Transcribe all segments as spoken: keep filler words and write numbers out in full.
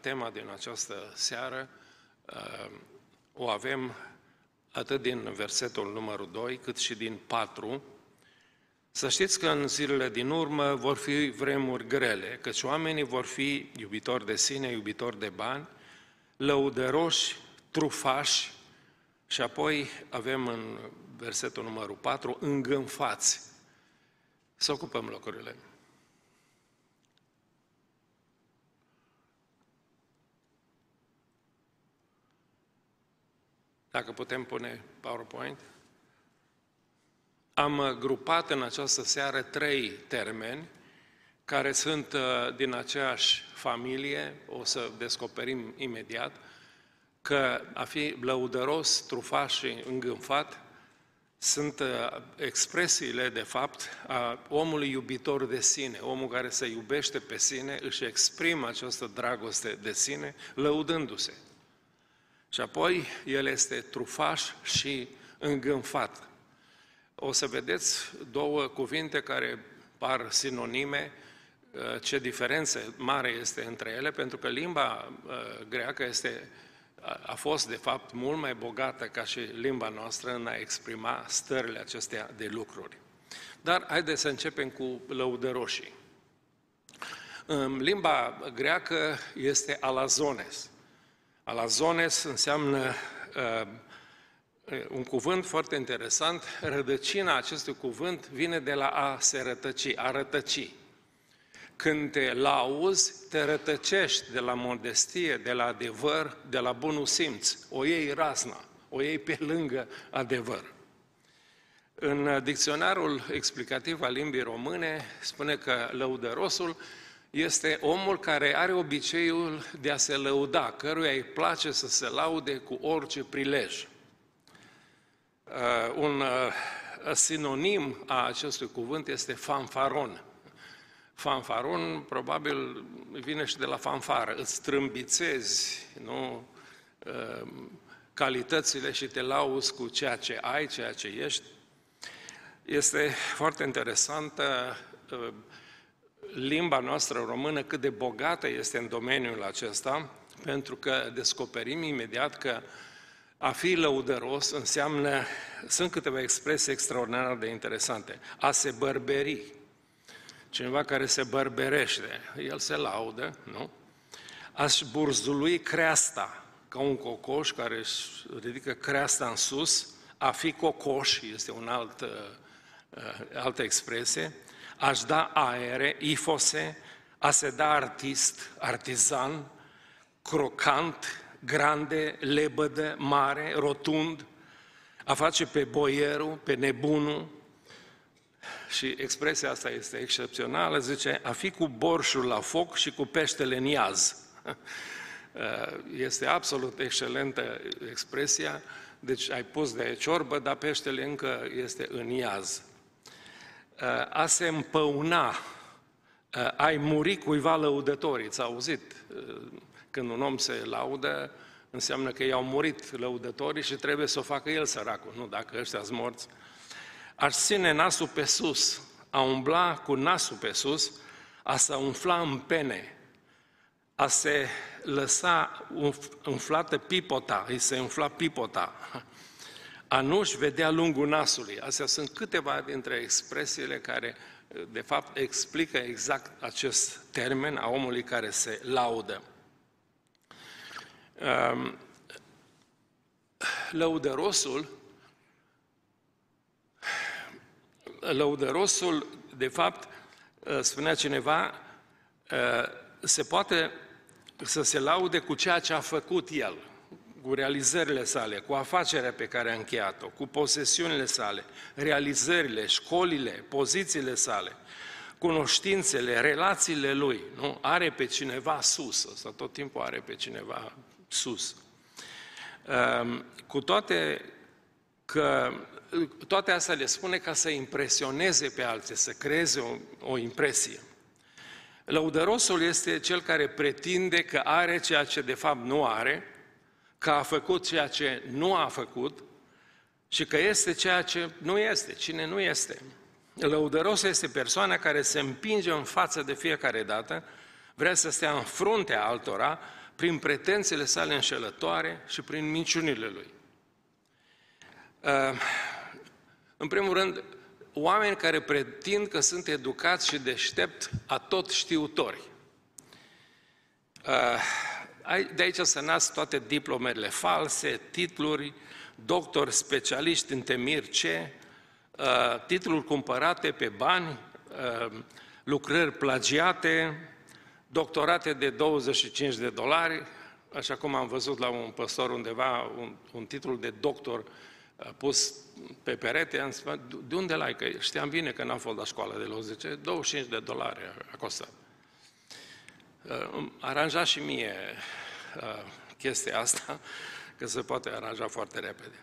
Tema din această seară o avem atât din versetul numărul doi, cât și din patru. Să știți că în zilele din urmă vor fi vremuri grele, căci oamenii vor fi iubitori de sine, iubitori de bani, lăudăroși, trufași și apoi avem în versetul numărul patru, îngânfați. Să ocupăm locurile. Dacă putem pune PowerPoint. Am grupat în această seară trei termeni care sunt din aceeași familie, o să descoperim imediat, că a fi lăudăros, trufaș și îngânfat sunt expresiile, de fapt, a omului iubitor de sine, omul care se iubește pe sine, își exprimă această dragoste de sine, lăudându-se. Și apoi, el este trufaș și îngânfat. O să vedeți două cuvinte care par sinonime, ce diferență mare este între ele, pentru că limba greacă este, a fost, de fapt, mult mai bogată ca și limba noastră în a exprima stările acestea de lucruri. Dar haideți să începem cu lăudăroșii. În limba greacă este alazones. Alazones înseamnă uh, un cuvânt foarte interesant. Rădăcina acestui cuvânt vine de la a se rătăci, a rătăci. Când te lauzi, te rătăcești de la modestie, de la adevăr, de la bunul simț. O iei razna, o iei pe lângă adevăr. În dicționarul explicativ al limbii române spune că lăudărosul este omul care are obiceiul de a se lăuda, căruia îi place să se laude cu orice prilej. Uh, un uh, sinonim a acestui cuvânt este fanfaron. Fanfaron probabil vine și de la fanfară, îți trâmbițezi, nu? Uh, calitățile și te lauzi cu ceea ce ai, ceea ce ești. Este foarte interesantă uh, limba noastră română, cât de bogată este în domeniul acesta, pentru că descoperim imediat că a fi lăudăros înseamnă, sunt câteva expresii extraordinar de interesante, a se bărberi, cineva care se bărberește, el se laudă, nu? A-și burzului creasta, ca un cocoș care își ridică creasta în sus, a fi cocoș, este un alt, altă expresie, a-și da aere, ifose, a se da artist, artizan, crocant, grande, lebădă, mare, rotund, a face pe boierul, pe nebunul. Și expresia asta este excepțională, zice, a fi cu borșul la foc și cu peștele în iaz. Este absolut excelentă expresia, deci ai pus de ciorbă, dar peștele încă este în iaz. A se împăuna, ai muri cuiva lăudătorii. Ați auzit? Când un om se laudă, înseamnă că i-au murit lăudătorii și trebuie să o facă el săracul, nu dacă ăștia-s morți. Aș ține nasul pe sus, a umbla cu nasul pe sus, a se umfla în pene, a se lăsa umflată pipota, îi se umfla pipota, a nu-și vedea lungul nasului. Astea sunt câteva dintre expresiile care, de fapt, explică exact acest termen a omului care se laudă. Lăudărosul, lăudărosul, de fapt, spunea cineva, se poate să se laude cu ceea ce a făcut el, cu realizările sale, cu afacerea pe care a încheiat-o, cu posesiunile sale, realizările, școlile, pozițiile sale, cunoștințele, relațiile lui, nu? Are pe cineva sus, asta tot timpul are pe cineva sus. Cu toate că, toate astea le spune ca să impresioneze pe alții, să creeze o, o impresie. Lăudărosul este cel care pretinde că are ceea ce de fapt nu are, că a făcut ceea ce nu a făcut și că este ceea ce nu este, cine nu este. Lăudărosul este persoana care se împinge în față de fiecare dată, vrea să stea în fruntea altora, prin pretențele sale înșelătoare și prin minciunile lui. În primul rând, oameni care pretind că sunt educați și deștepți, atotștiutori. De aici se nasc toate diplomele false, titluri, doctori, specialiști în temir ce, titluri cumpărate pe bani, lucrări plagiate, doctorate de douăzeci și cinci de dolari, așa cum am văzut la un păstor undeva, un, un titlu de doctor pus pe perete, am spus, de unde l-ai? Că știam bine că n-am fost la școală deloc, zice, douăzeci și cinci de dolari a costat. Aranja și mie chestia asta, că se poate aranja foarte repede.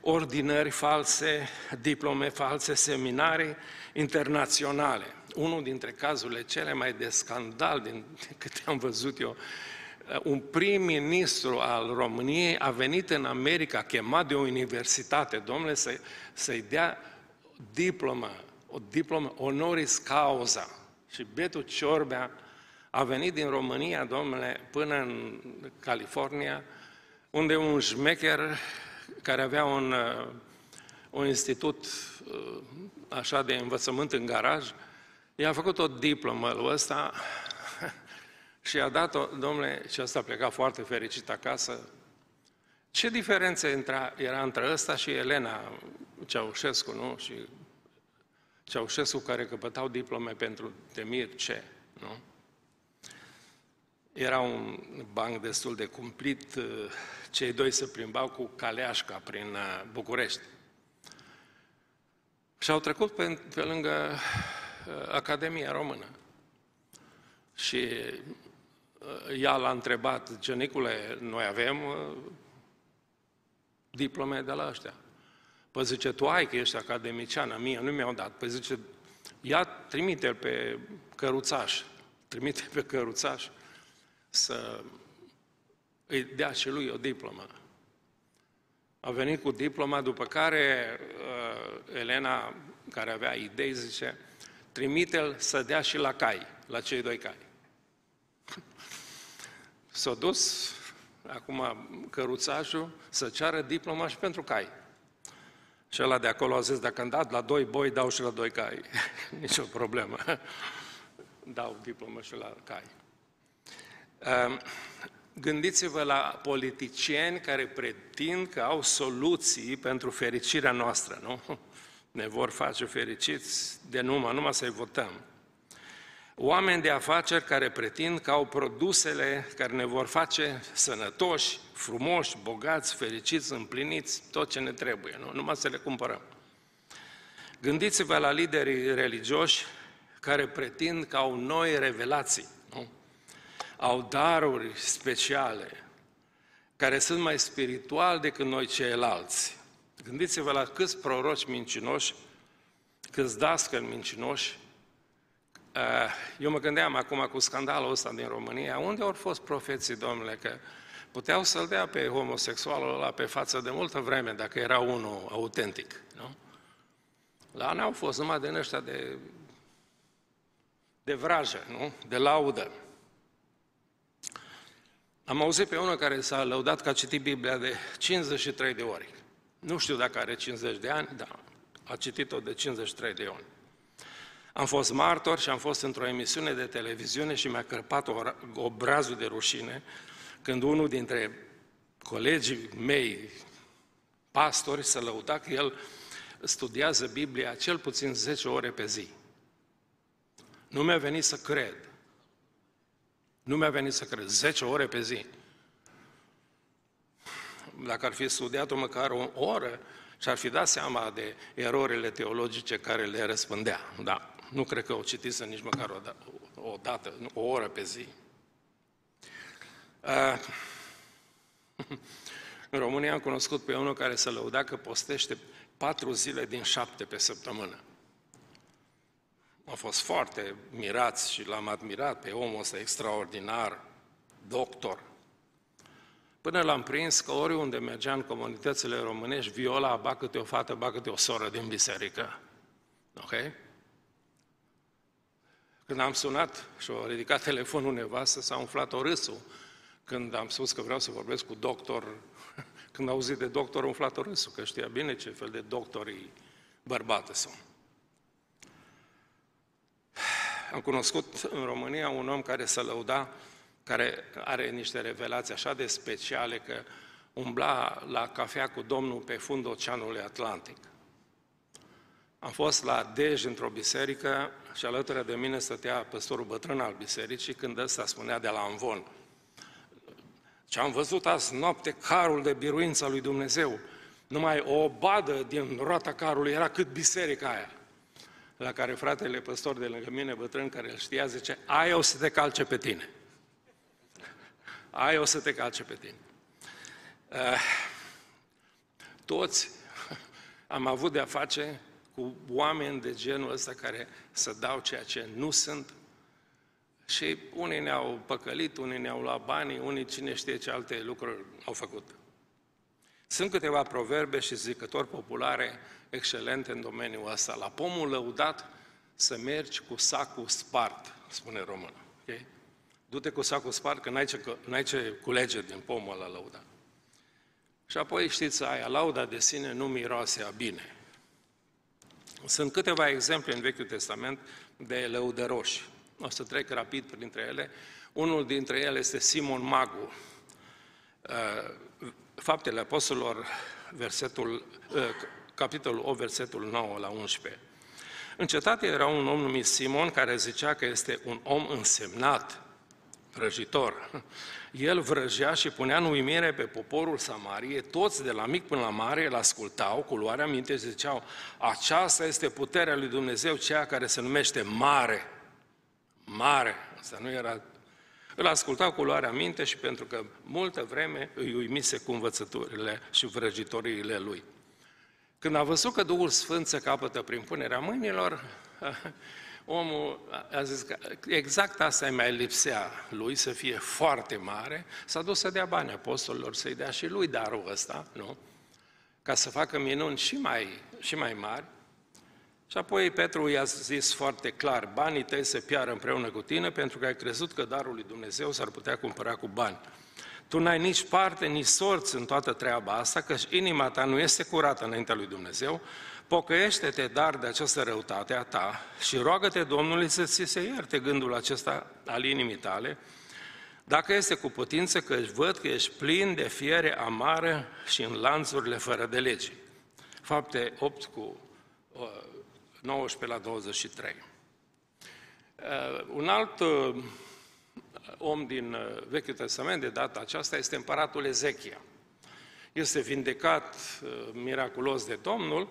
Ordinări false, diplome false, seminarii internaționale. Unul dintre cazurile cele mai de scandal din câte am văzut eu, un prim-ministru al României a venit în America chemat de o universitate, domnule, să, să-i dea diplomă, o diplomă honoris causa. Și Betu Ciorbea a venit din România, domnule, până în California, unde un șmecher care avea un, un institut așa de învățământ în garaj, i-a făcut o diplomă lui ăsta și i-a dat-o, domnule, și ăsta a plecat foarte fericit acasă. Ce diferență era între ăsta și Elena Ceaușescu, nu? Și Ceaușescu care căpătau diplome pentru temir ce, nu? Era un banc destul de cumplit, cei doi se plimbau cu caleașca prin București. Și au trecut pe, pe lângă Academia Română. Și ea l-a întrebat, Genicule, noi avem diplome de la ăștia. Păi zice, tu ai că ești academiciană, mie nu mi-au dat. Păi zice, ia trimite-l pe căruțaș, trimite pe căruțaș. Să îi dea și lui o diplomă. A venit cu diploma, după care Elena, care avea idei, zice, trimite-l să dea și la cai, la cei doi cai. S-a dus, acum căruțașul, să ceară diploma și pentru cai. Și ăla de acolo a zis, dacă am dat la doi boi, dau și la doi cai. Nici o problemă. Dau diplomă și la cai. Gândiți-vă la politicieni care pretind că au soluții pentru fericirea noastră, nu? Ne vor face fericiți de numai, numai să-i votăm. Oameni de afaceri care pretind că au produsele care ne vor face sănătoși, frumoși, bogați, fericiți, împliniți, tot ce ne trebuie, nu? Numai să le cumpărăm. Gândiți-vă la liderii religioși care pretind că au noi revelații, nu? Au daruri speciale, care sunt mai spirituali decât noi ceilalți. Gândiți-vă la câți proroci mincinoși, câți dascări mincinoși. Eu mă gândeam acum cu scandalul ăsta din România, unde au fost profeții, domnule, că puteau să-l dea pe homosexualul ăla pe față de multă vreme, dacă era unul autentic, nu? La n-au fost numai din ăștia de, de vrajă, nu? De laudă. Am auzit pe unul care s-a lăudat că a citit Biblia de cincizeci și trei de ori. Nu știu dacă are cincizeci de ani, dar a citit-o de cincizeci și trei de ori. Am fost martor și am fost într-o emisiune de televiziune și mi-a cărpat obrazul de rușine când unul dintre colegii mei pastori s-a lăudat că el studiază Biblia cel puțin zece ore pe zi. Nu mi-a venit să cred. Nu mi-a venit să cred, zece ore pe zi. Dacă ar fi studiat-o măcar o oră, și-ar fi dat seama de erorile teologice care le răspândea. Da, nu cred că o citisă nici măcar o, o dată, o oră pe zi. Uh, în România am cunoscut pe unul care se lăuda că postește patru zile din șapte pe săptămână. Am fost foarte mirați și l-am admirat pe omul ăsta extraordinar, doctor. Până l-am prins că oriunde mergea în comunitățile românești, viola, ba câte o fată, ba câte o soră din biserică. Ok? Când am sunat și-a ridicat telefonul nevastă, s-a umflat orâsul Când am spus că vreau să vorbesc cu doctor, când a auzit de doctor, umflat-o râsul, că știa bine ce fel de doctorii bărbate sunt. Am cunoscut în România un om care se lăuda, care are niște revelații așa de speciale, că umbla la cafea cu Domnul pe fundul Oceanului Atlantic. Am fost la Dej într-o biserică și alături de mine stătea păstorul bătrân al bisericii când ăsta spunea de la Amvon: ce am văzut azi noapte, carul de biruința lui Dumnezeu. Numai o badă din roata carului era cât biserica aia. La care fratele păstor de lângă mine, bătrân, care îl știa, zice: aia o să te calce pe tine. Aia o să te calce pe tine. Uh, toți am avut de-a face cu oameni de genul ăsta care să dau ceea ce nu sunt. Și unii ne-au păcălit, unii ne-au luat banii, unii cine știe ce alte lucruri au făcut. Sunt câteva proverbe și zicători populare excelente în domeniul ăsta. La pomul lăudat să mergi cu sacul spart, spune românul. Okay? Du-te cu sacul spart, că n-ai ce, n-ai ce culege din pomul ăla lăudat. Și apoi știți aia, lauda de sine nu miroase a bine. Sunt câteva exemple în Vechiul Testament de lăudăroși. O să trec rapid printre ele. Unul dintre ele este Simon Magu. Faptele Apostolilor, versetul, capitolul opt, versetul nouă la unsprezece. În cetate era un om numit Simon care zicea că este un om însemnat, vrăjitor. El vrăjea și punea în uimire pe poporul Samarie, toți de la mic până la mare îl ascultau cu luarea minte și ziceau: aceasta este puterea lui Dumnezeu, ceea care se numește mare. Mare, asta nu era... Îl ascultau cu luarea minte și pentru că multă vreme îi uimise cu învățăturile și vrăjitoriile lui. Când a văzut că Duhul Sfânt se capătă prin punerea mâinilor, omul a zis că exact asta îi mai lipsea lui, să fie foarte mare, s-a dus să dea bani apostolilor, să-i dea și lui darul ăsta, nu? Ca să facă minuni și mai, și mai mari. Și apoi Petru i-a zis foarte clar: banii tăi se piară împreună cu tine, pentru că ai crezut că darul lui Dumnezeu s-ar putea cumpăra cu bani. Tu n-ai nici parte, nici sorți în toată treaba asta, căci inima ta nu este curată înaintea lui Dumnezeu. Pocăiește-te dar de această răutate a ta și roagă-te Domnului să ți se ierte gândul acesta al inimii tale, dacă este cu putință, că își văd că ești plin de fiere amară și în lanțurile fără de lege. Fapte opt cu nouăsprezece la douăzeci și trei. Uh, un alt uh, om din uh, Vechiul Testament de data aceasta este împăratul Ezechia. Este vindecat uh, miraculos de Domnul,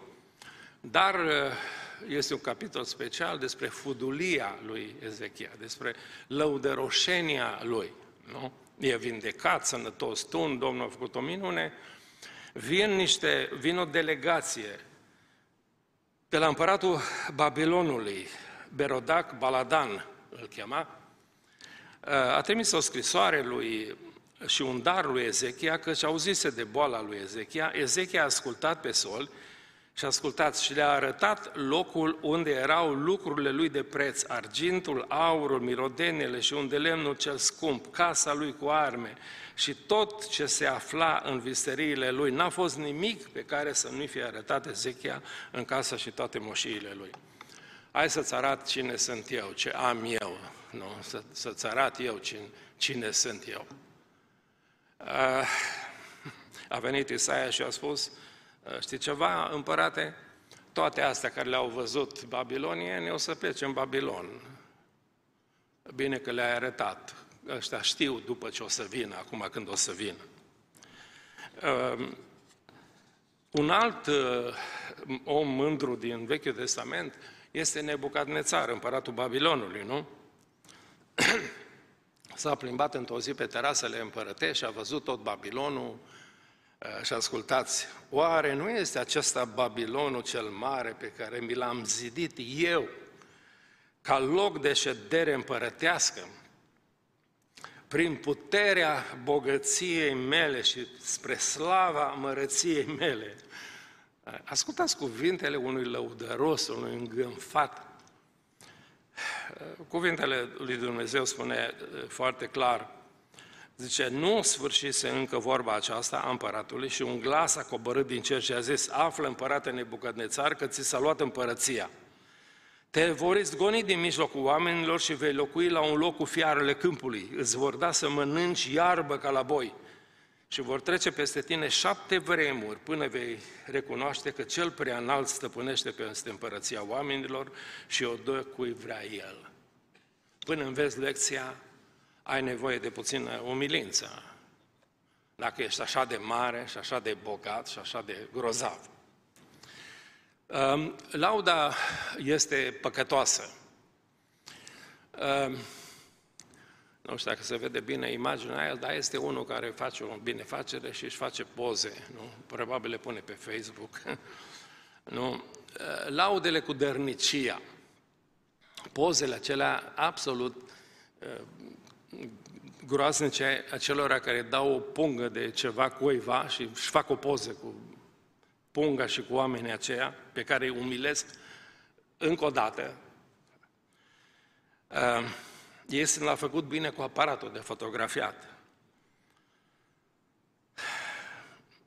dar uh, este un capitol special despre fudulia lui Ezechia, despre lăudăroșenia lui. Nu? E vindecat, sănătos, tun, Domnul a făcut o minune. Vin, niște, vin o delegație de la împăratul Babilonului, Berodac Baladan îl chema, a trimis o scrisoare lui și un dar lui Ezechia, căci auzise de boala lui Ezechia. Ezechia a ascultat pe sol și a ascultat și le-a arătat locul unde erau lucrurile lui de preț, argintul, aurul, mirodenele și unde lemnul cel scump, casa lui cu arme și tot ce se afla în visteriile lui. N-a fost nimic pe care să nu-i fie arătat Ezechia în casa și toate moșiile lui. Hai să-ți arat cine sunt eu, ce am eu, nu? Să, să-ți arat eu cine, cine sunt eu. A venit Isaia și a spus: știi ceva, împărate? Toate astea care le-au văzut babilonieni, o să plece în Babilon. Bine că le-ai arătat. Ăștia știu după ce o să vină, acum când o să vină. Um, un alt uh, om mândru din Vechiul Testament este Nebucadnezar, împăratul Babilonului, nu? S-a plimbat într-o zi pe terasele împărătești și a văzut tot Babilonul. Și ascultați, oare nu este acesta Babilonul cel mare pe care mi l-am zidit eu ca loc de ședere împărătească? Prin puterea bogăției mele și spre slava mărăției mele. Ascultați cuvintele unui lăudăros, unui îngânfat. Cuvintele lui Dumnezeu spune foarte clar: Zice, nu sfârșise încă vorba aceasta a împăratului și un glas a coborât din cer și a zis, află împărate Nebucadnezar că ți s-a luat împărăția. Te vor izgoni din mijlocul oamenilor și vei locui la un loc cu fiarele câmpului. Îți vor da să mănânci iarbă ca la boi și vor trece peste tine șapte vremuri până vei recunoaște că cel prea înalt stăpânește peste împărăția oamenilor și o dă cui vrea el. Până înveți lecția, ai nevoie de puțină umilință, dacă ești așa de mare și așa de bogat și așa de grozav. Lauda este păcătoasă. Nu știu dacă se vede bine imaginea aia, dar este unul care face o binefacere și își face poze, nu? Probabil le pune pe Facebook. Nu? Laudele cu dărnicia, pozele acelea absolut groaznice acelora care dau o pungă de ceva cuiva și își fac o poză cu punga și cu oamenii aceia pe care îi umilesc încă o dată. Uh, ei se l-a făcut bine cu aparatul de fotografiat.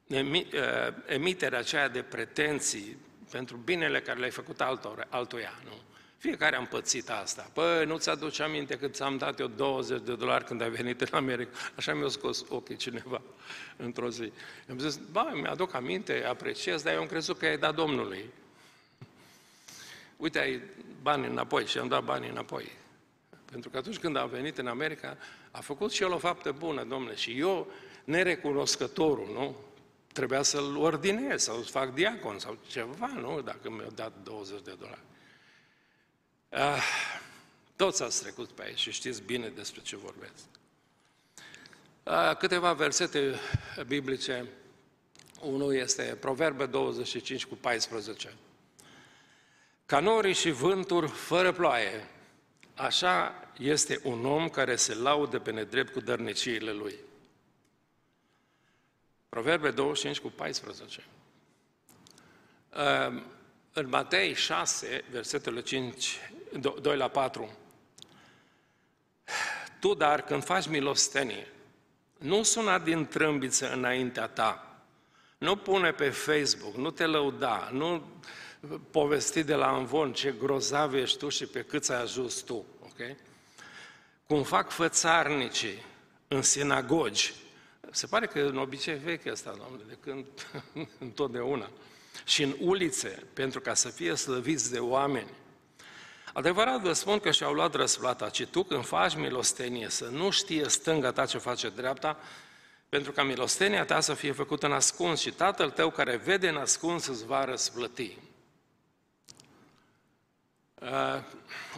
Emi, uh, emiterea aceea de pretenții pentru binele care le-ai făcut altor, altuia, nu? Fiecare a împățit asta. Păi, nu ți-aduce aminte că ți-am dat eu douăzeci de dolari când ai venit în America? Așa mi-a scos ochii cineva într-o zi. Am zis, bă, mi-aduc aminte, apreciez, dar eu am crezut că i-ai dat Domnului. Uite, ai bani înapoi și am dat bani înapoi. Pentru că atunci când a venit în America, a făcut și el o faptă bună, domnule, și eu, nerecunoscătorul, nu? Trebuia să-l ordinez sau să fac diacon sau ceva, nu? Dacă mi-a dat douăzeci de dolari. Ah, toți ați trecut pe aici și știți bine despre ce vorbesc. Ah, câteva versete biblice. Unul este Proverbe douăzeci și cinci cu paisprezece. Ca norii și vânturi fără ploaie, așa este un om care se laudă pe nedrept cu dărniciile lui. Proverbe douăzeci și cinci cu paisprezece. Ah, în Matei șase, versetele cinci, doi la patru. Tu, dar, când faci milostenie, nu suna din trâmbiță înaintea ta, nu pune pe Facebook, nu te lăuda, nu povesti de la amvon ce grozav ești tu și pe cât ai ajuns tu, ok? Cum fac fățarnicii în sinagogi, se pare că e un obicei vechi ăsta, Doamne, de când întotdeauna, și în ulițe, pentru ca să fie slăviți de oameni. Adevărat vă spun că și-au luat răsplata, ci tu când faci milostenie, să nu știe stânga ta ce face dreapta, pentru ca milostenia ta să fie făcută în ascuns și Tatăl tău care vede în ascuns îți va răsplăti. Uh,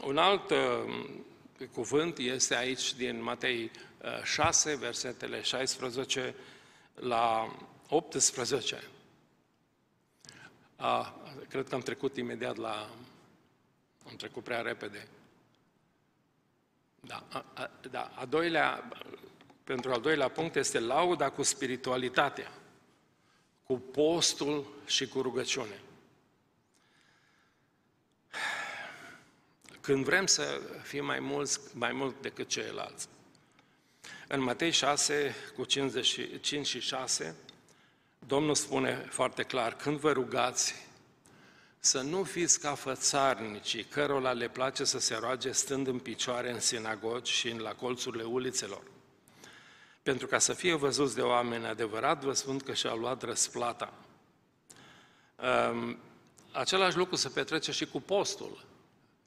un alt uh, cuvânt este aici din Matei uh, șase, versetele șaisprezece la optsprezece. A, cred că am trecut imediat la... Am trecut prea repede. Da, a, a, da, a doilea, pentru al doilea punct este lauda cu spiritualitatea, cu postul și cu rugăciune. Când vrem să fim mai mulți, mai mult decât ceilalți. În Matei șase, cu cincizeci și cinci și șase, Domnul spune foarte clar, când vă rugați, să nu fiți ca fățarnicii, cărora le place să se roage stând în picioare în sinagogi și în la colțurile ulițelor. Pentru ca să fie văzuți de oameni, adevărat vă spun că și-au luat răsplata. Același lucru se petrece și cu postul.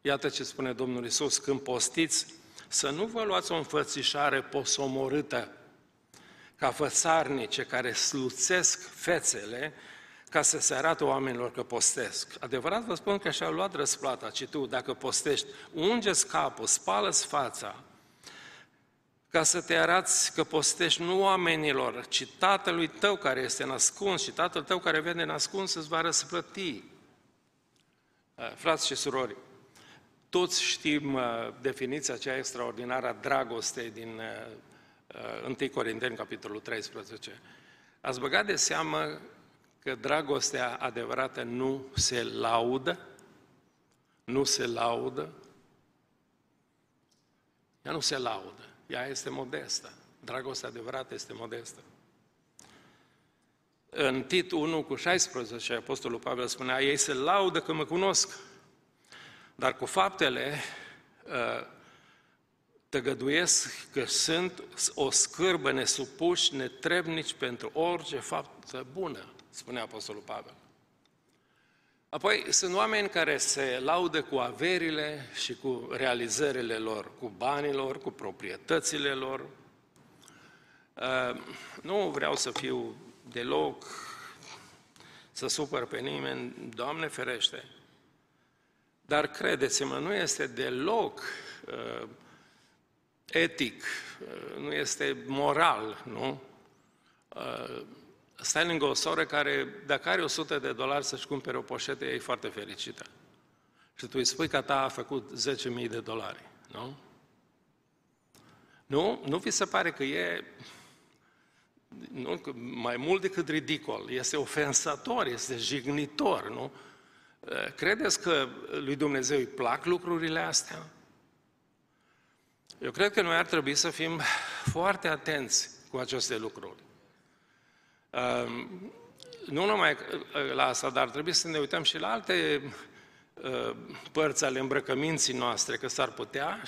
Iată ce spune Domnul Iisus, când postiți, să nu vă luați o înfățișare posomorâtă, ca fățarnice care sluțesc fețele ca să se arate oamenilor că postesc. Adevărat vă spun că și-au luat răsplata, ci tu, dacă postești, unge-ți capul, spală-ți fața, ca să te arați că postești nu oamenilor, ci Tatălui tău care este ascuns și Tatăl tău care vede ascuns îți va răsplăti. Frați și surori, toți știm definiția aceea extraordinară a dragostei din întâi Corinteni, capitolul treisprezece. Ați băgat de seamă că dragostea adevărată nu se laudă? Nu se laudă? Ea nu se laudă, ea este modestă. Dragostea adevărată este modestă. În Tit unu cu șaisprezece, Apostolul Pavel spunea, ei se laudă că mă cunosc, dar cu faptele tăgăduiesc că sunt o scârbă nesupuși, netrebnici pentru orice faptă bună, spunea Apostolul Pavel. Apoi, sunt oameni care se laudă cu averile și cu realizările lor, cu banii lor, cu proprietățile lor. Nu vreau să fiu deloc, să supăr pe nimeni, Doamne ferește, dar credeți-mă, nu este deloc uh, etic, uh, nu este moral, nu? Uh, stai lângă o soră care, dacă are o sută de dolari să-și cumpere o poșetă, e foarte fericită. Și tu îi spui că ta a făcut zece mii de dolari, nu? Nu? Nu vi se pare că e... Nu, mai mult decât ridicol, este ofensator, este jignitor, nu? Credeți că lui Dumnezeu îi plac lucrurile astea? Eu cred că noi ar trebui să fim foarte atenți cu aceste lucruri. Nu numai la asta, dar trebuie să ne uităm și la alte părți ale îmbrăcăminții noastre, că s-ar putea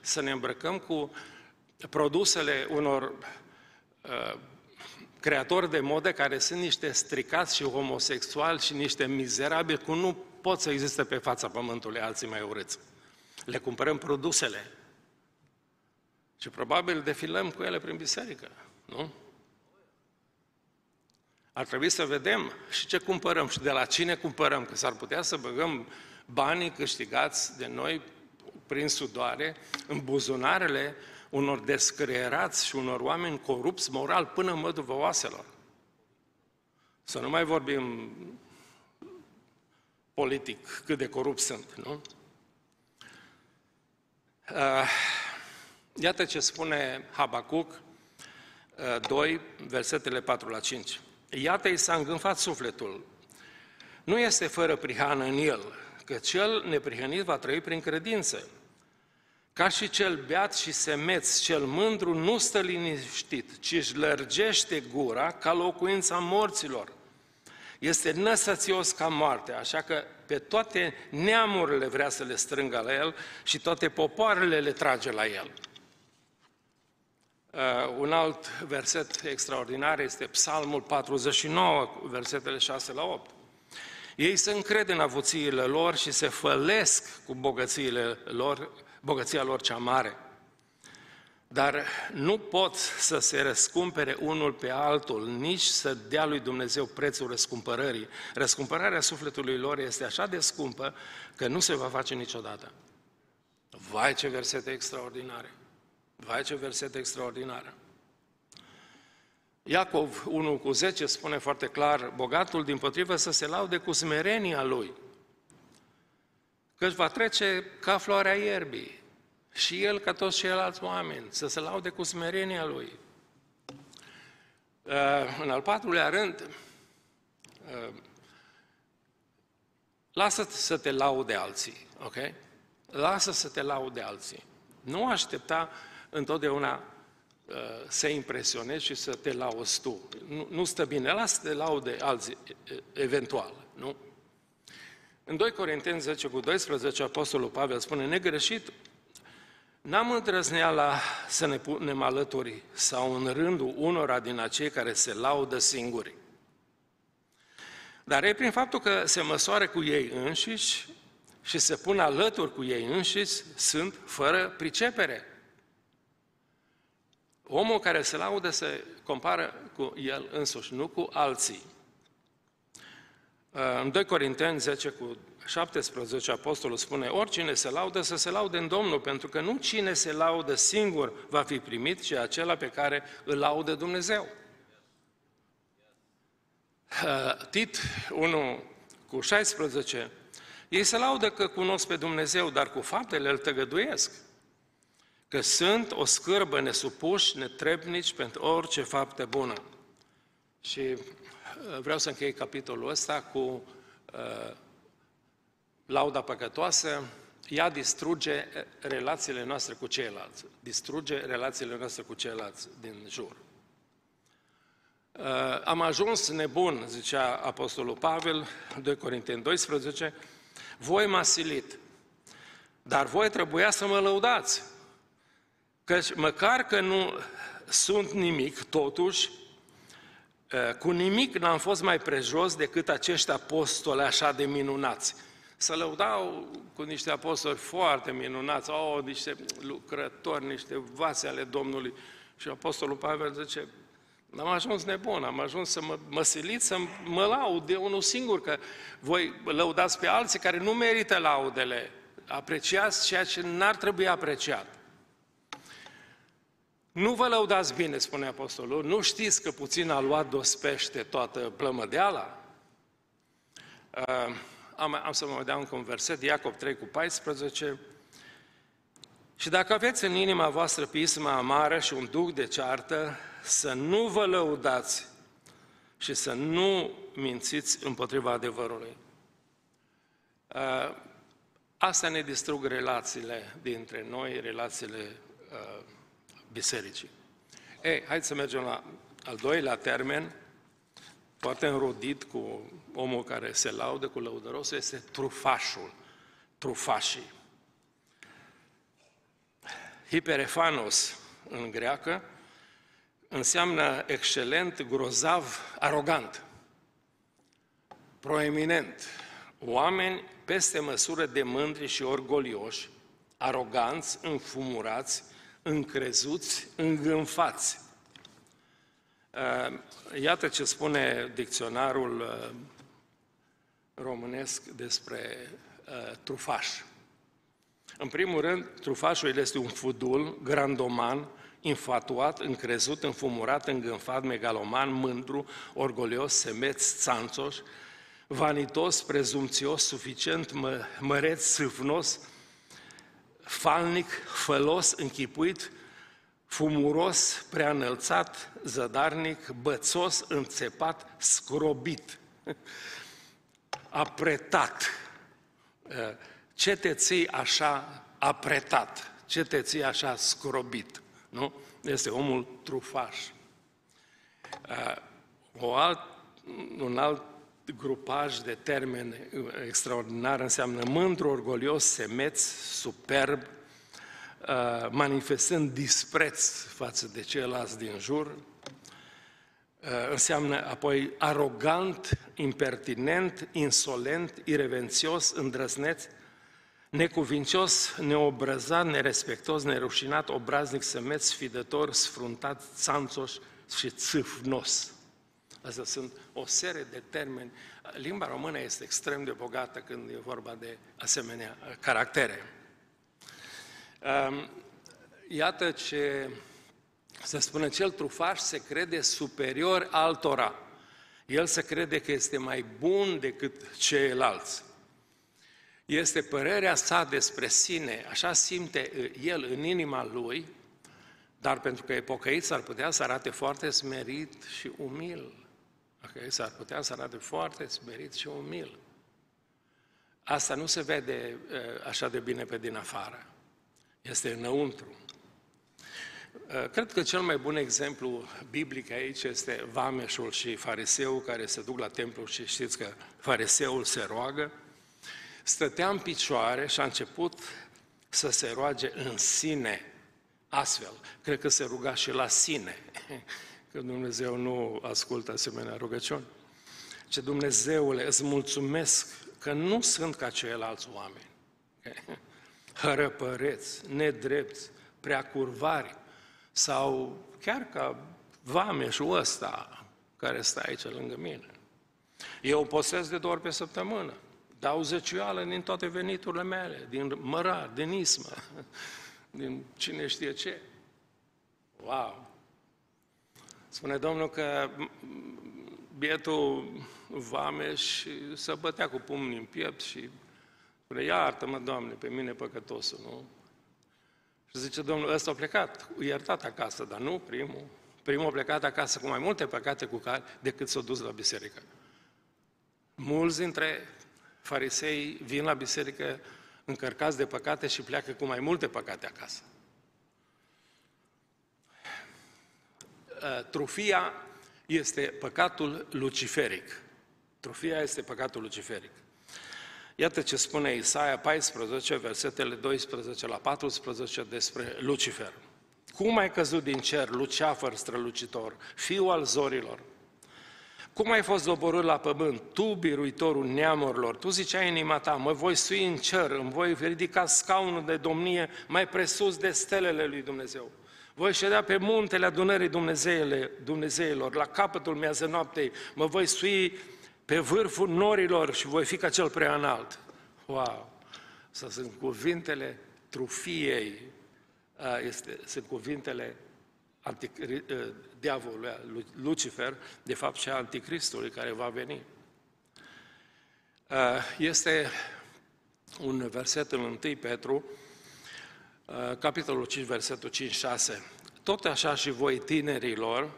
să ne îmbrăcăm cu produsele unor creatori de modă care sunt niște stricați și homosexuali și niște mizerabili, cum nu pot să existe pe fața pământului alții mai urâți. Le cumpărăm produsele și probabil defilăm cu ele prin biserică, nu? Ar trebui să vedem și ce cumpărăm și de la cine cumpărăm, că s-ar putea să băgăm banii câștigați de noi prin sudoare în buzunarele unor descreerați și unor oameni corupți moral până în măduva oaselor. Să nu mai vorbim politic cât de corupți sunt, nu? Iată ce spune Habacuc doi, versetele patru la cinci. Iată, i s-a îngânfat sufletul. Nu este fără prihană în el, că cel neprihănit va trăi prin credință. Ca și cel beat și semeț, cel mândru nu stă liniștit, ci își lărgește gura ca locuința morților. Este năsățios ca moartea, așa că pe toate neamurile vrea să le strângă la el și toate popoarele le trage la el. Uh, un alt verset extraordinar este Psalmul patruzeci și nouă, versetele șase la opt. Ei se încred în avuțiile lor și se fălesc cu bogățiile lor, bogăția lor cea mare, dar nu pot să se răscumpere unul pe altul, nici să dea lui Dumnezeu prețul răscumpărării. Răscumpărarea sufletului lor este așa de scumpă că nu se va face niciodată. Vai, ce versete extraordinare! Vai, ce versete extraordinare! Iacov unu cu zece spune foarte clar, bogatul dimpotrivă să se laude cu smerenia lui, că își va trece ca floarea ierbii și el, ca toți ceilalți oameni, să se laude cu smerenia lui. În al patrulea rând, lasă să te laude alții, ok? Lasă să te laude alții. Nu aștepta întotdeauna să impresionezi și să te lauzi tu. Nu, nu stă bine, lasă să te laude alții, eventual, nu? În doi Corinteni zece cu doisprezece, Apostolul Pavel spune, negreșit, n-am îndrăzneala să ne punem alături sau în rândul unora din acei care se laudă singuri. Dar ei, prin faptul că se măsoară cu ei înșiși și se pun alături cu ei înșiși, sunt fără pricepere. Omul care se laudă se compară cu el însuși, nu cu alții. În doi Corinteni zece cu șaptesprezece, Apostolul spune, oricine se laudă să se laude în Domnul, pentru că nu cine se laudă singur va fi primit, ci acela pe care îl laudă Dumnezeu. Tit unu cu șaisprezece, ei se laudă că cunosc pe Dumnezeu, dar cu faptele îl tăgăduiesc, că sunt o scârbă nesupuși, netrebnici pentru orice faptă bună. Și vreau să închei capitolul ăsta cu uh, lauda păcătoasă, ea distruge relațiile noastre cu ceilalți, distruge relațiile noastre cu ceilalți din jur. Am ajuns nebun, zicea Apostolul Pavel, doi Corinteni doisprezece, voi m-a silit, dar voi trebuia să mă lăudați, căci măcar că nu sunt nimic, totuși, cu nimic n-am fost mai prejos decât acești apostoli așa de minunați. Să lăudau cu niște apostoli foarte minunați, oh, niște lucrători, niște vase ale Domnului. Și Apostolul Pavel zice, am ajuns nebun, am ajuns să mă, mă silit, să mă laud de unul singur, că voi lăudați pe alții care nu merită laudele, apreciați ceea ce n-ar trebui apreciat. Nu vă lăudați bine, spune Apostolul, nu știți că puțin a luat dospește toată plămădeala? Uh, am, am să mă dea încă un verset, Iacob trei cu paisprezece. Și dacă aveți în inima voastră pisma amară și un duh de ceartă, să nu vă lăudați și să nu mințiți împotriva adevărului. Uh, astea ne distrug relațiile dintre noi, relațiile uh, bisericii. Ei, hai să mergem la al doilea termen, poate înrodit cu omul care se laudă, cu lăudărosul, este trufașul, trufașii. Hiperefanos în greacă înseamnă excelent, grozav, arogant, proeminent. Oameni peste măsură de mândri și orgolioși, aroganți, înfumurați, încrezuți, îngânfați. Iată ce spune dicționarul românesc despre trufaș. În primul rând, trufașul este un fudul, grandoman, infatuat, încrezut, înfumurat, îngânfat, megaloman, mândru, orgolios, semeț, țanțoș, vanitos, prezumțios, suficient, mă, măreț, sâfnos, falnic, fălos, închipuit, fumuros, prea înălțat, zădarnic, bățos, înțepat, scrobit, apretat. Ce te ții așa apretat? Ce te ții așa scrobit? Nu? Este omul trufaș. O alt, un alt grupaj de termeni extraordinar înseamnă mândru, orgolios, semeț, superb, manifestând dispreț față de ceilalți din jur. Înseamnă apoi arogant, impertinent, insolent, irevențios, îndrăzneț, necuvincios, neobrăzat, nerespectos, nerușinat, obraznic, semeț, sfidător, sfruntat, țanțoș și țâfnos. Astea sunt o serie de termeni. Limba română este extrem de bogată când e vorba de asemenea caractere. Iată ce se spune, cel trufaș se crede superior altora. El se crede că este mai bun decât ceilalți. Este părerea sa despre sine, așa simte el în inima lui, dar pentru că e pocăit s-ar putea să arate foarte smerit și umil. Dacă s-ar putea să arate foarte smerit și umil. Asta nu se vede așa de bine pe din afară. Este înăuntru. Cred că cel mai bun exemplu biblic aici este vameșul și fariseul care se duc la templu și știți că fariseul se roagă. Stătea în picioare și a început să se roage în sine, astfel. Cred că se ruga și la sine, că Dumnezeu nu ascultă asemenea rugăciuni. Ce Dumnezeule, îți mulțumesc că nu sunt ca ceilalți oameni. Hărăpăreți, nedrepți, prea curvari, sau chiar ca vameșul ăsta care stă aici lângă mine. Eu postez de două ori pe săptămână. Dau zeciuială din toate veniturile mele, din mărar, din ismă, din cine știe ce. Wow! Spune Domnul că bietul vameș se bătea cu pumnii în piept și spune, iartă-mă, Doamne, pe mine păcătosul, nu? Și zice Domnul, ăsta a plecat, iertat acasă, dar nu primul. Primul a plecat acasă cu mai multe păcate cu care, decât s-a dus la biserică. Mulți dintre farisei vin la biserică încărcați de păcate și pleacă cu mai multe păcate acasă. Trufia este păcatul luciferic. Trufia este păcatul luciferic. Iată ce spune Isaia paisprezece, versetele doisprezece la patruzeci despre Lucifer. Cum ai căzut din cer, luceafăr strălucitor, fiu al zorilor? Cum ai fost doborât la pământ, tu, biruitorul neamurilor? Tu ziceai în inima ta, mă voi sui în cer, îmi voi ridica scaunul de domnie mai presus de stelele lui Dumnezeu. Voi ședea pe muntele adunării Dumnezeilor, la capătul miază noaptei, mă voi sui pe vârful norilor și voi fi ca cel prea înalt. Wow! Să sunt cuvintele trufiei, este, sunt cuvintele diavolului, Lucifer, de fapt și a anticristului care va veni. Este un verset în întâi Petru, capitolul cinci, versetul cinci șase. Tot așa și voi, tinerilor,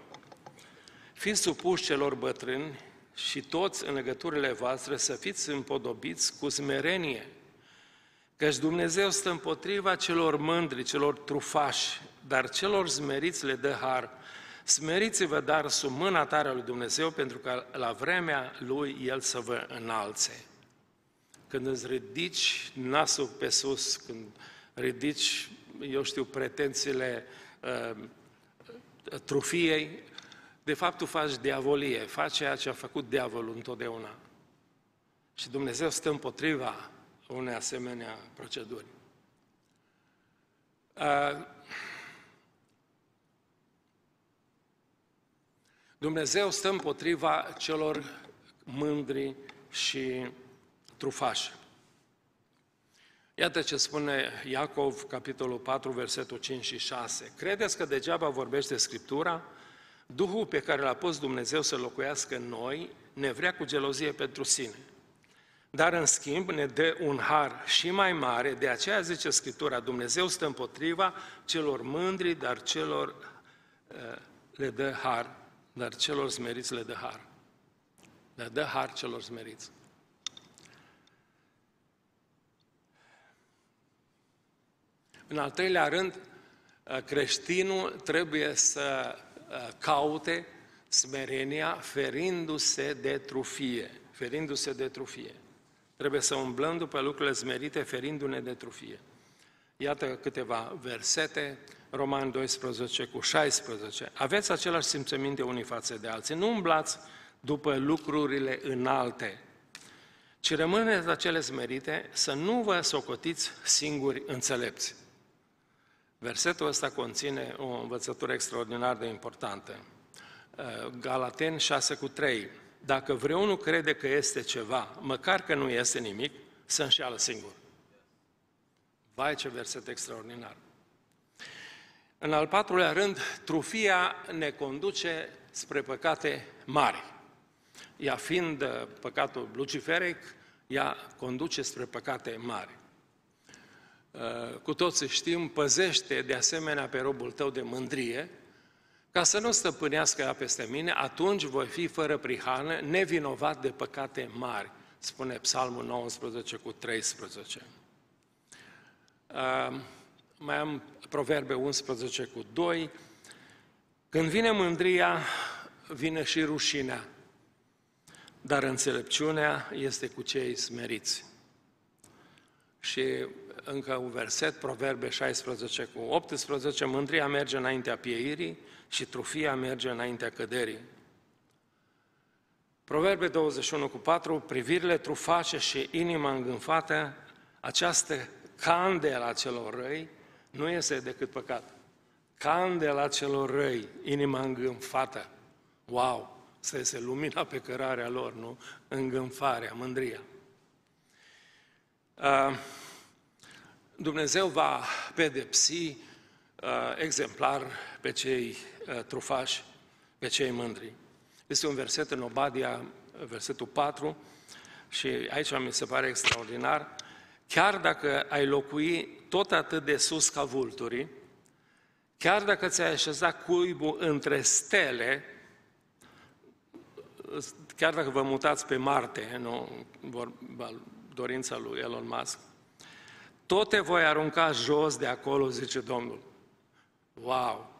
fiți supuși celor bătrâni și toți în legăturile voastre să fiți împodobiți cu smerenie, căci Dumnezeu stă împotriva celor mândri, celor trufași, dar celor smeriți le dă har. Smeriți-vă, dar, sub mâna tare a lui Dumnezeu, pentru că la vremea Lui El să vă înalțe. Când îți ridici nasul pe sus, când ridici, eu știu, pretențiile uh, trufiei, de fapt tu faci diavolie, faci ceea ce a făcut diavolul întotdeauna. Și Dumnezeu stă împotriva unei asemenea proceduri. Uh, Dumnezeu stă împotriva celor mândri și trufași. Iată ce spune Iacov, capitolul patru, versetul cinci și șase. Credeți că degeaba vorbește Scriptura? Duhul pe care l-a pus Dumnezeu să locuiască în noi ne vrea cu gelozie pentru sine. Dar în schimb ne dă un har și mai mare, de aceea zice Scriptura, Dumnezeu stă împotriva celor mândri, dar celor uh, le dă har, dar celor smeriți le dă har. Le dă har celor smeriți. În al treilea rând, creștinul trebuie să caute smerenia ferindu-se de trufie, ferindu-se de trufie. Trebuie să umblăm după lucrurile smerite, ferindu-ne de trufie. Iată câteva versete, Romani doisprezece cu șaisprezece. Aveți același simțăminte unii față de alții, nu umblați după lucrurile înalte, ci rămâneți la cele smerite, să nu vă socotiți singuri înțelepți. Versetul ăsta conține o învățătură extraordinar de importantă. Galateni șase cu trei. Dacă vreunul crede că este ceva, măcar că nu este nimic, se înșeală singur. Vai, ce verset extraordinar! În al patrulea rând, trufia ne conduce spre păcate mari. Ea fiind păcatul luciferic, ea conduce spre păcate mari. Cu toții știm, păzește de asemenea pe robul tău de mândrie, ca să nu stăpânească ea peste mine, atunci voi fi fără prihană, nevinovat de păcate mari, spune Psalmul nouăsprezece cu treisprezece. Mai am Proverbe unsprezece cu doi. Când vine mândria, vine și rușinea, dar înțelepciunea este cu cei smeriți. Și încă un verset, Proverbe șaisprezece cu optsprezece, mândria merge înaintea pieirii și trufia merge înaintea căderii. Proverbe douăzeci și unu cu patru, privirile trufașe și inima îngânfată, această candela celor răi nu este decât păcat. Candela celor răi, inima îngânfată. Wow! Să iese lumina pe cărarea lor, nu? Îngânfarea, mândria. Uh, Dumnezeu va pedepsi uh, exemplar pe cei uh, trufași, pe cei mândri. Este un verset în Obadia, versetul patru, și aici mi se pare extraordinar. Chiar dacă ai locui tot atât de sus ca vulturii, chiar dacă ți-ai așezat cuibul între stele, chiar dacă vă mutați pe Marte, nu? Dorința lui Elon Musk, tot te voi arunca jos de acolo, zice Domnul. Wow!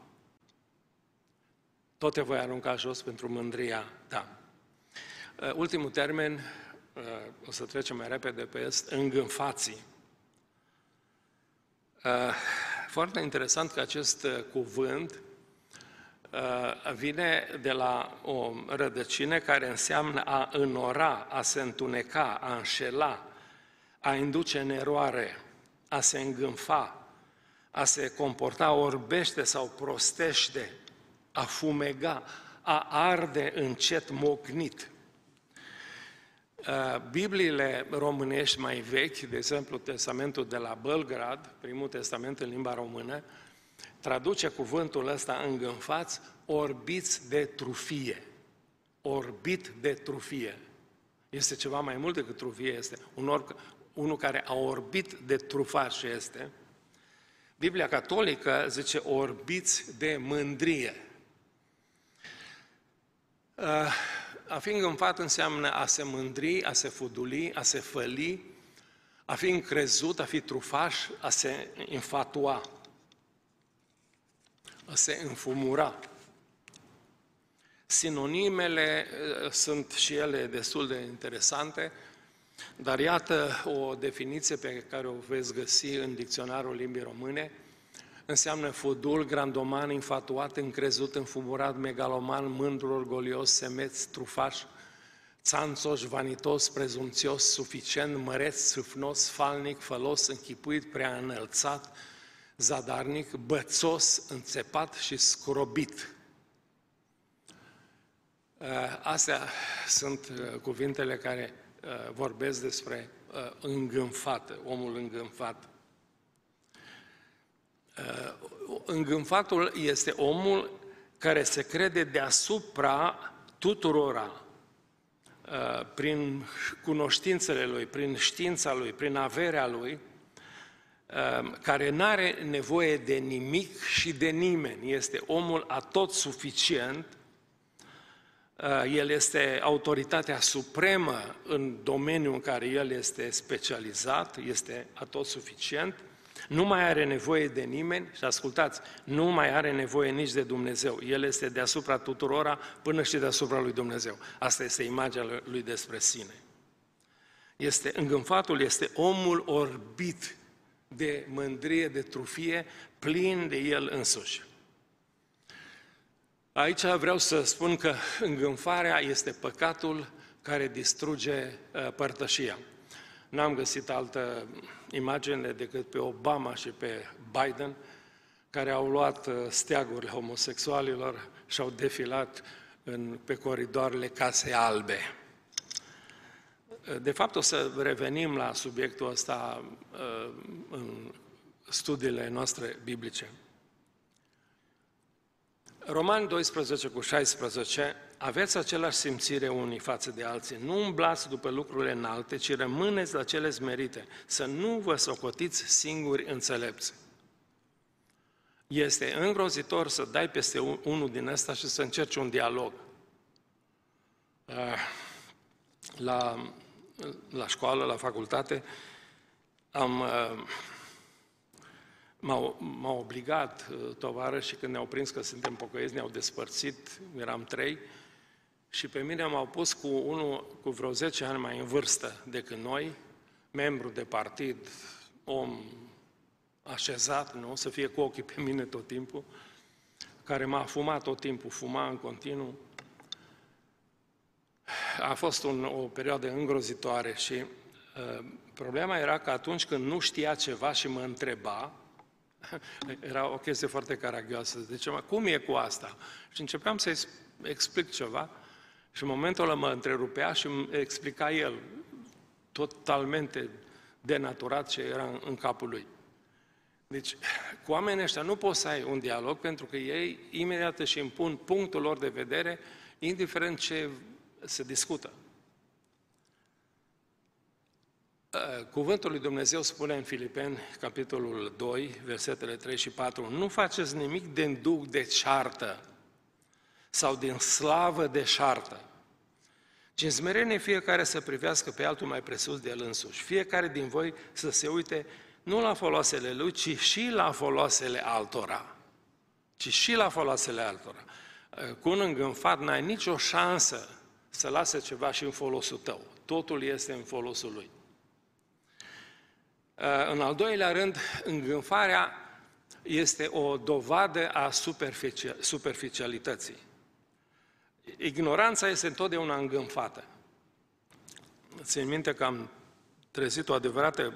Tot te voi arunca jos pentru mândria ta. Ultimul termen, o să trecem mai repede pe este, îngânfații. Foarte interesant că acest cuvânt vine de la o rădăcină care înseamnă a înora, a se întuneca, a înșela, a induce în eroare, a se îngânfa, a se comporta orbește sau prostește, a fumega, a arde încet mocnit. Bibliile românești mai vechi, de exemplu Testamentul de la Bălgrad, primul testament în limba română, traduce cuvântul ăsta îngânfați, orbiți de trufie. Orbit de trufie. Este ceva mai mult decât trufie este. Un orb, unul care a orbit de trufaș este. Biblia catolică zice orbiți de mândrie. A fi îngânfat înseamnă a se mândri, a se fuduli, a se făli, a fi încrezut, a fi trufaș, a se infatua, a se înfumura. Sinonimele sunt și ele destul de interesante, dar iată o definiție pe care o veți găsi în dicționarul limbii române. Înseamnă fudul, grandoman, infatuat, încrezut, înfumurat, megaloman, mândru, orgolios, semeț, trufaș, țanțoș, vanitos, prezumțios, suficient, măreț, sâfnos, falnic, fălos, închipuit, prea înălțat, zadarnic, bățos, înțepat și scrobit. Astea sunt cuvintele care vorbesc despre îngânfat, omul îngânfat. Îngânfatul este omul care se crede deasupra tuturora, prin cunoștințele lui, prin știința lui, prin averea lui, care n-are nevoie de nimic și de nimeni. Este omul atotsuficient, el este autoritatea supremă în domeniul în care el este specializat, este atotsuficient, nu mai are nevoie de nimeni și, ascultați, nu mai are nevoie nici de Dumnezeu. El este deasupra tuturora până și deasupra lui Dumnezeu. Asta este imaginea lui despre sine. Este, îngânfatul este omul orbit de mândrie, de trufie, plin de el însuși. Aici vreau să spun că îngânfarea este păcatul care distruge părtășia. N-am găsit altă imagine decât pe Obama și pe Biden, care au luat steagurile homosexualilor și au defilat în, pe coridoarele Casei Albe. De fapt, o să revenim la subiectul ăsta în studiile noastre biblice. Romani doisprezece cu șaisprezece, aveți același simțire unii față de alții, nu umblați după lucrurile înalte, ci rămâneți la cele smerite, să nu vă socotiți singuri înțelepți. Este îngrozitor să dai peste unul din ăsta și să încerci un dialog. La, la școală, la facultate, am... M-au, m-au obligat tovarășii, când ne-au prins că suntem pocăiți, ne-au despărțit, eram trei, și pe mine m-au pus cu unul cu vreo zece ani mai în vârstă decât noi, membru de partid, om așezat, nu? Să fie cu ochii pe mine tot timpul, care m-a fumat tot timpul, fuma în continuu. A fost un, o perioadă îngrozitoare și uh, problema era că atunci când nu știa ceva și mă întreba, era o chestie foarte caragioasă. Ziceam, cum e cu asta? Și începeam să-i explic ceva și în momentul ăla mă întrerupea și îmi explica el, totalmente denaturat ce era în capul lui. Deci, cu oamenii ăștia nu poți să ai un dialog pentru că ei imediat își impun punctul lor de vedere, indiferent ce se discută. Cuvântul lui Dumnezeu spune în Filipeni, capitolul doi, versetele trei și patru, nu faceți nimic din duc de ceartă sau din slavă de șartă, ci în smerenie fiecare să privească pe altul mai presus de el însuși, fiecare din voi să se uite nu la foloasele lui, ci și la foloasele altora. Ci și la foloasele altora. Cu un îngânfat n-ai nicio șansă să lase ceva și în folosul tău. Totul este în folosul lui. În al doilea rând, îngânfarea este o dovadă a superficialității. Ignoranța este întotdeauna îngânfată. Țin minte că am trezit o adevărată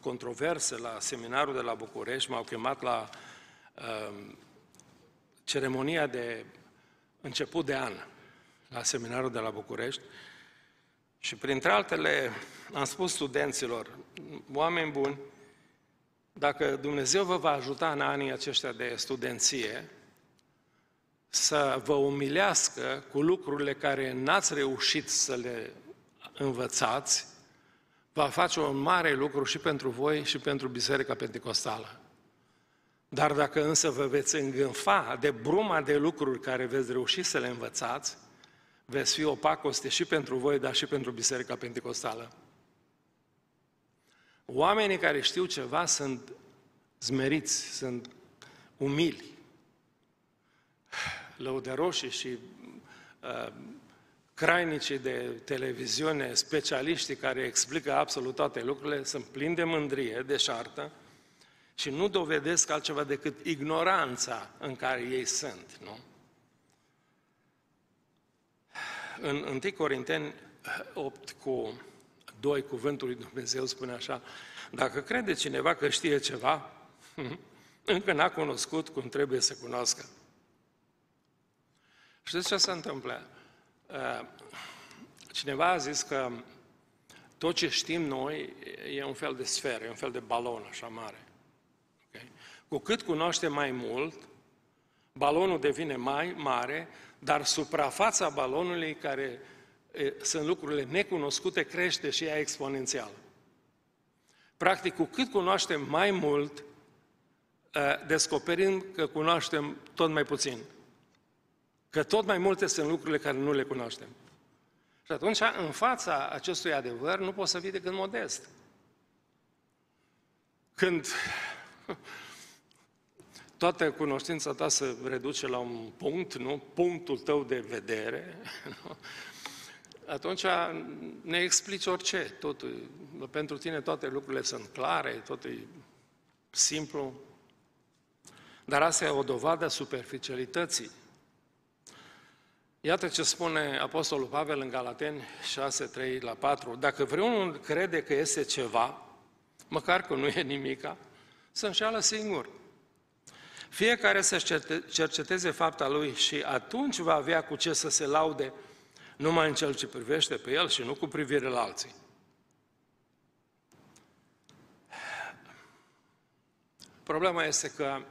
controversă la seminarul de la București, m-au chemat la ceremonia de început de an, la seminarul de la București, și printre altele am spus studenților, oameni buni, dacă Dumnezeu vă va ajuta în anii aceștia de studenție să vă umilească cu lucrurile care n-ați reușit să le învățați, va face un mare lucru și pentru voi și pentru Biserica Pentecostală. Dar dacă însă vă veți îngânfa de bruma de lucruri care veți reuși să le învățați, veți fi o pacoste și pentru voi, dar și pentru Biserica Pentecostală. Oamenii care știu ceva sunt zmeriți, sunt umili, lăudăroșii și uh, crainicii de televiziune, specialiștii care explică absolut toate lucrurile, sunt plini de mândrie, de șartă și nu dovedesc altceva decât ignoranța în care ei sunt, nu? În întâi Corinteni opt cu doi, cuvântul lui Dumnezeu spune așa: dacă crede cineva că știe ceva, încă n-a cunoscut cum trebuie să cunoască. Știți ce se întâmplă? Cineva a zis că tot ce știm noi e un fel de sferă, e un fel de balon așa mare. Okay? Cu cât cunoaștem mai mult, balonul devine mai mare, dar suprafața balonului, care sunt lucrurile necunoscute, crește și ea exponențial. Practic, cu cât cunoaștem mai mult, descoperim că cunoaștem tot mai puțin. Că tot mai multe sunt lucrurile care nu le cunoaștem. Și atunci, în fața acestui adevăr, nu poți să fii decât modest. Când toată cunoștința ta se reduce la un punct, nu? Punctul tău de vedere, nu? Atunci ne explici orice. Totul, pentru tine toate lucrurile sunt clare, totul e simplu. Dar asta e o dovadă a superficialității. Iată ce spune Apostolul Pavel în Galateni șase, trei la patru. Dacă vreunul crede că este ceva, măcar că nu e nimica, se înșeală singur. Fiecare să cerceteze fapta lui și atunci va avea cu ce să se laude numai în cel ce privește pe el și nu cu privire la alții. Problema este că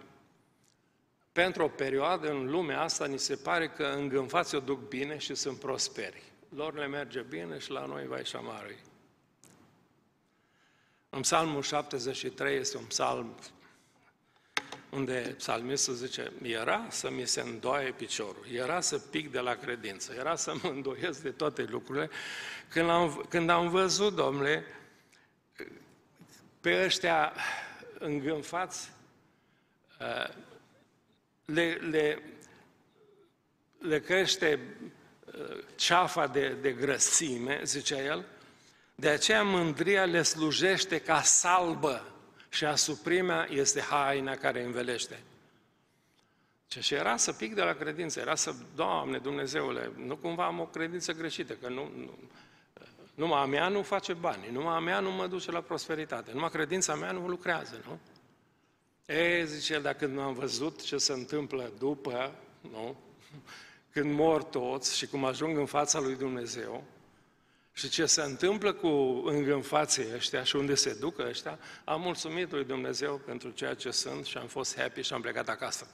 pentru o perioadă în lumea asta ni se pare că îngânfați o duc bine și sunt prosperi. Lor le merge bine și la noi vai șamarui. În Psalmul șaptezeci și trei este un psalm unde psalmistul zice: era să mi se îndoaie piciorul, era să pic de la credință, era să mă îndoiesc de toate lucrurile, când am, când am văzut, Domnule, pe ăștia îngânfați, le, le, le crește ceafa de, de grăsime, zicea el, de aceea mândria le slujește ca salbă. Și asuprimea este haina care învelește. Și era să pic de la credință, era să, Doamne Dumnezeule, nu cumva am o credință greșită, că nu, nu, numai a mea nu face bani, numai a mea nu mă duce la prosperitate, numai credința mea nu lucrează, nu? E, zice el, dar când am văzut ce se întâmplă după, nu? Când mor toți și cum ajung în fața lui Dumnezeu, și ce se întâmplă cu îngânfații ăștia și unde se duc ăștia, am mulțumit lui Dumnezeu pentru ceea ce sunt și am fost happy și am plecat acasă.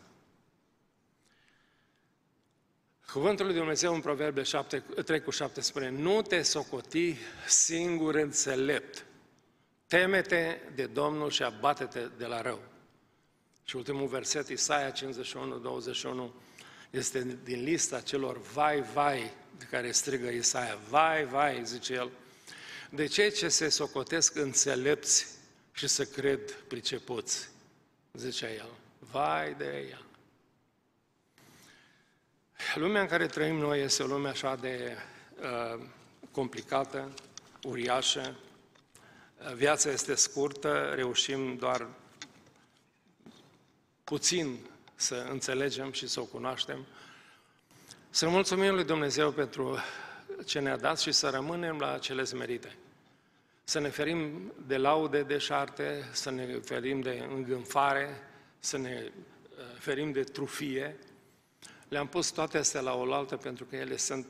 Cuvântul lui Dumnezeu în Proverbe trei cu șapte spune: nu te socoti singur înțelept, teme-te de Domnul și abate-te de la rău. Și ultimul verset, Isaia cincizeci și unu, douăzeci și unu, este din lista celor vai, vai, de care strigă Isaia. Vai, vai, zice el, de cei ce se socotesc înțelepți și să cred pricepuți, zicea el. Vai de ea! Lumea în care trăim noi este o lume așa de uh, complicată, uriașă, viața este scurtă, reușim doar puțin să înțelegem și să o cunoaștem. Să mulțumim lui Dumnezeu pentru ce ne-a dat și să rămânem la cele smerite. Să ne ferim de laude deșarte, să ne ferim de îngânfare, să ne ferim de trufie. Le-am pus toate astea la oaltă pentru că ele sunt,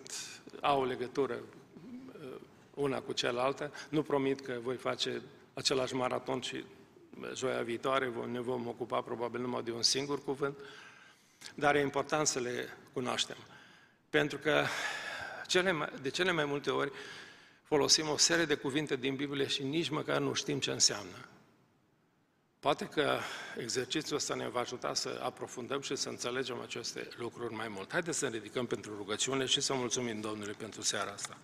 au legătură una cu cealaltă. Nu promit că voi face același maraton și joia viitoare ne vom ocupa probabil numai de un singur cuvânt, dar e important să le cunoaștem. Pentru că cele mai, de cele mai multe ori folosim o serie de cuvinte din Biblie și nici măcar nu știm ce înseamnă. Poate că exercițiul ăsta ne va ajuta să aprofundăm și să înțelegem aceste lucruri mai mult. Haideți să ne ridicăm pentru rugăciune și să mulțumim Domnului pentru seara asta.